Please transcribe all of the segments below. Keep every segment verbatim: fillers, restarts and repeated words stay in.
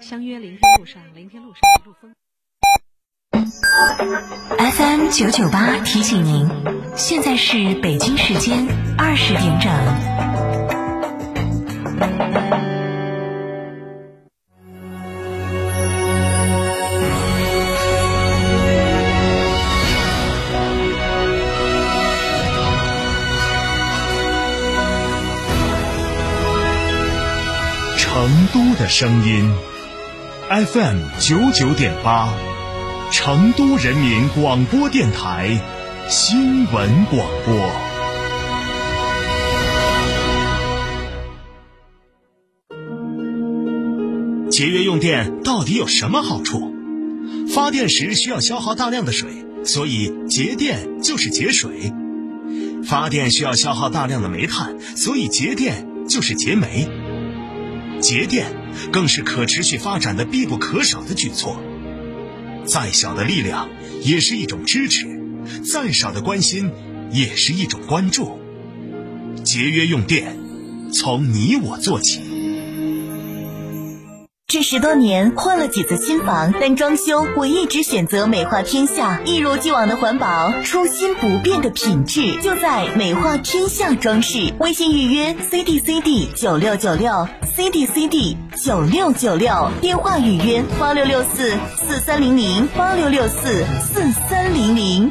相约聆听路上，聆听路上一路风。F M 九九八提醒您，现在是北京时间二十点整。成都的声音 F M 九十九点八 成都人民广播电台新闻广播。节约用电到底有什么好处？发电时需要消耗大量的水，所以节电就是节水。发电需要消耗大量的煤炭，所以节电就是节煤。节电更是可持续发展的必不可少的举措。再小的力量也是一种支持，再少的关心也是一种关注。节约用电，从你我做起。这十多年换了几次新房，但装修我一直选择美化天下，一如既往的环保，初心不变的品质，就在美化天下装饰。微信预约 C D C D 九六九六 C D C D 九六九六， 电话预约八六六四四三零零 八六六四四三零零。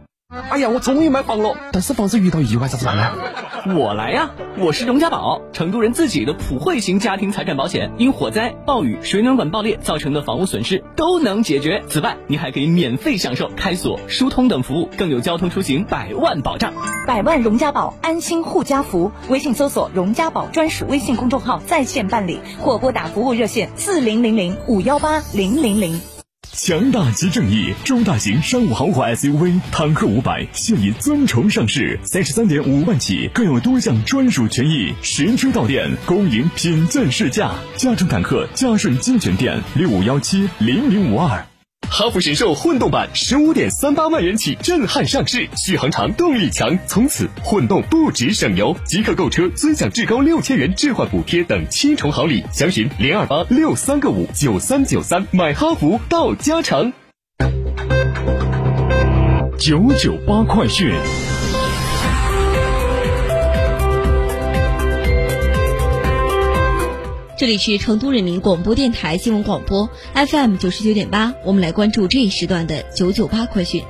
哎呀，我终于买房了，但是房子遇到意外咋办呢？我来呀、啊！我是荣家宝，成都人自己的普惠型家庭财产保险，因火灾、暴雨、水暖管爆裂造成的房屋损失都能解决。此外，你还可以免费享受开锁、疏通等服务，更有交通出行百万保障。百万荣家宝，安心护家福。微信搜索荣家宝专属微信公众号，在线办理，或拨打服务热线四零零零五幺八零零零。强大及正义，中大型商务豪华 S U V 坦克五百现已尊崇上市，三十三点五万起，更有多项专属权益，实车到店，恭迎品鉴试驾。嘉诚坦克嘉顺金泉店六五幺七零零五二。哈弗神兽混动版十五点三八万元起震撼上市，续航长，动力强，从此混动不止省油，即刻购车尊享至高六千元置换补贴等七重好礼，详询零二八六三个五九三九三，买哈弗到嘉诚。九九八快讯。这里是成都人民广播电台新闻广播 F M 九十九点八， 我们来关注这一时段的九九八快讯。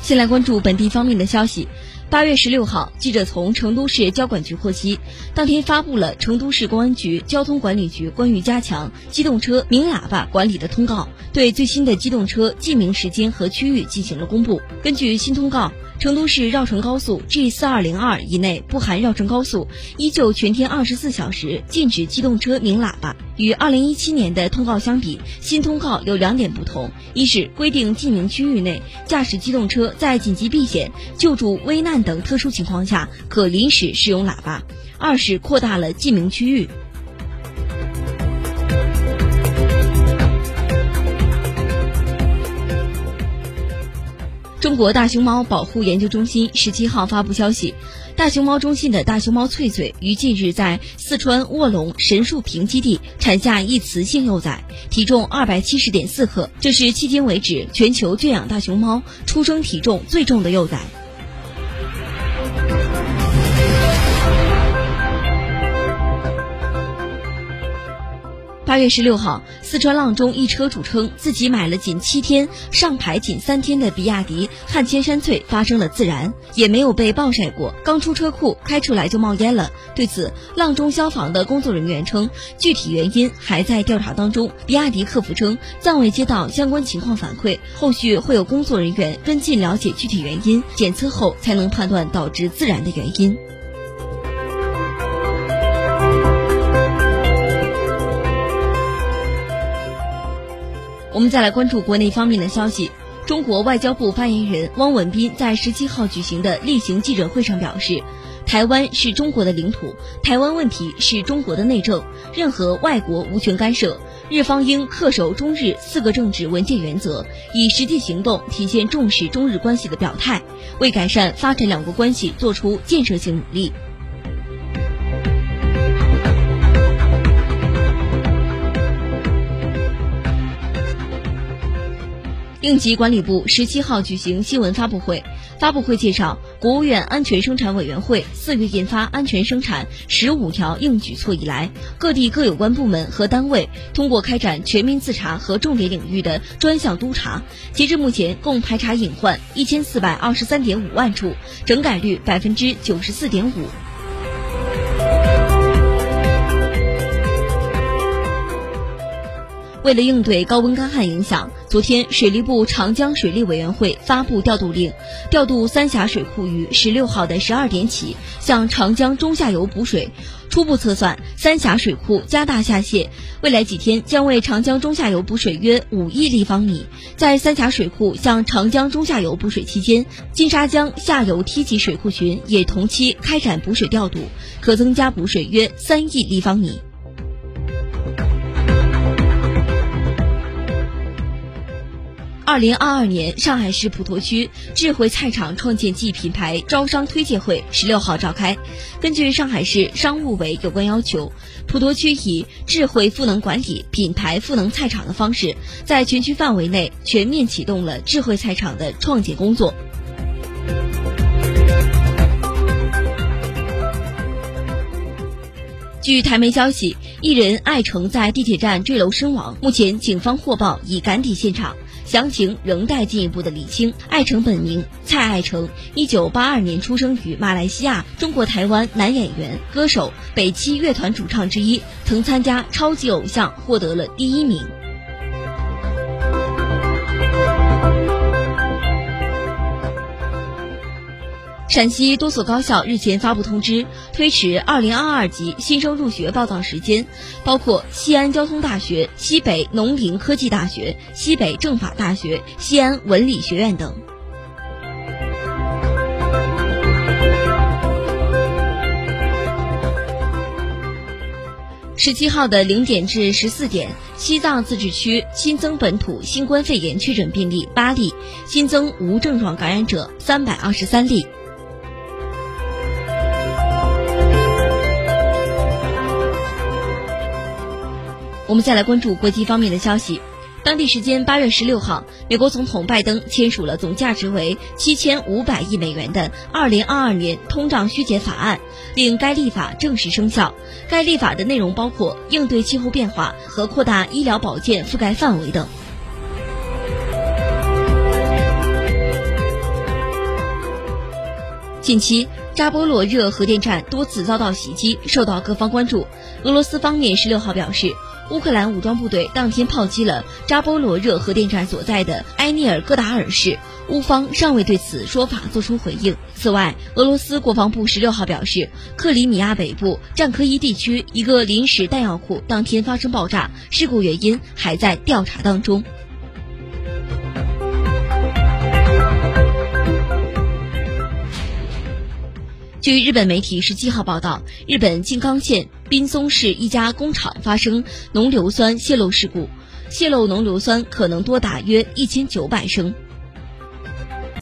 先来关注本地方面的消息。八月十六号，记者从成都市交管局获悉，当天发布了成都市公安局交通管理局关于加强机动车鸣喇叭管理的通告，对最新的机动车记鸣时间和区域进行了公布。根据新通告，成都市绕城高速 G四二零二 以内不含绕城高速依旧全天二十四小时禁止机动车鸣喇叭。与二零一七年的通告相比，新通告有两点不同：一是规定禁鸣区域内驾驶机动车在紧急避险、救助危难等特殊情况下可临时使用喇叭；二是扩大了禁鸣区域。中国大熊猫保护研究中心十七号发布消息，大熊猫中心的大熊猫翠翠于近日在四川卧龙神树坪基地产下一雌性幼崽，体重 二百七十点四 克，这是迄今为止全球圈养大熊猫出生体重最重的幼崽。八月十六号，四川阆中一车主称自己买了仅七天、上牌仅三天的比亚迪汉千山翠发生了自燃，也没有被暴晒过，刚出车库开出来就冒烟了。对此，阆中消防的工作人员称，具体原因还在调查当中。比亚迪客服称，暂未接到相关情况反馈，后续会有工作人员跟进了解具体原因，检测后才能判断导致自燃的原因。我们再来关注国内方面的消息。中国外交部发言人汪文斌在十七号举行的例行记者会上表示，台湾是中国的领土，台湾问题是中国的内政，任何外国无权干涉。日方应恪守中日四个政治文件原则，以实际行动体现重视中日关系的表态，为改善发展两国关系做出建设性努力。应急管理部十七号举行新闻发布会，发布会介绍，国务院安全生产委员会四月印发安全生产十五条应举措以来，各地各有关部门和单位通过开展全民自查和重点领域的专项督查，截至目前共排查隐患 一千四百二十三点五万处，整改率 百分之九十四点五。为了应对高温干旱影响，昨天水利部长江水利委员会发布调度令，调度三峡水库于十六号的十二点起向长江中下游补水。初步测算，三峡水库加大下泄，未来几天将为长江中下游补水约五亿立方米。在三峡水库向长江中下游补水期间，金沙江下游梯级水库群也同期开展补水调度，可增加补水约三亿立方米。二零二二年上海市普陀区智慧菜场创建季品牌招商推介会十六号召开。根据上海市商务委有关要求，普陀区以智慧赋能管理、品牌赋能菜场的方式，在全区范围内全面启动了智慧菜场的创建工作。据台媒消息，艺人艾诚在地铁站坠楼身亡，目前警方获报已赶抵现场，详情仍待进一步的理清。艾诚本名蔡艾诚，一九八二年出生于马来西亚，中国台湾男演员、歌手，北七乐团主唱之一，曾参加超级偶像，获得了第一名。陕西多所高校日前发布通知，推迟二零二二级新生入学报到时间，包括西安交通大学、西北农林科技大学、西北政法大学、西安文理学院等。十七号的零点至十四点，西藏自治区新增本土新冠肺炎确诊病例八例，新增无症状感染者三百二十三例。我们再来关注国际方面的消息。当地时间八月十六号，美国总统拜登签署了总价值为七千五百亿美元的二零二二年通胀削减法案，令该立法正式生效。该立法的内容包括应对气候变化和扩大医疗保健覆盖范围等。近期，扎波罗热核电站多次遭到袭击，受到各方关注。俄罗斯方面十六号表示，乌克兰武装部队当天炮击了扎波罗热核电站所在的埃涅尔戈达尔市，乌方尚未对此说法作出回应。此外，俄罗斯国防部十六号表示，克里米亚北部占科伊地区一个临时弹药库当天发生爆炸，事故原因还在调查当中。据日本媒体十七号报道，日本静冈县滨松市一家工厂发生浓硫酸泄漏事故，泄漏浓硫酸可能多达约一千九百升。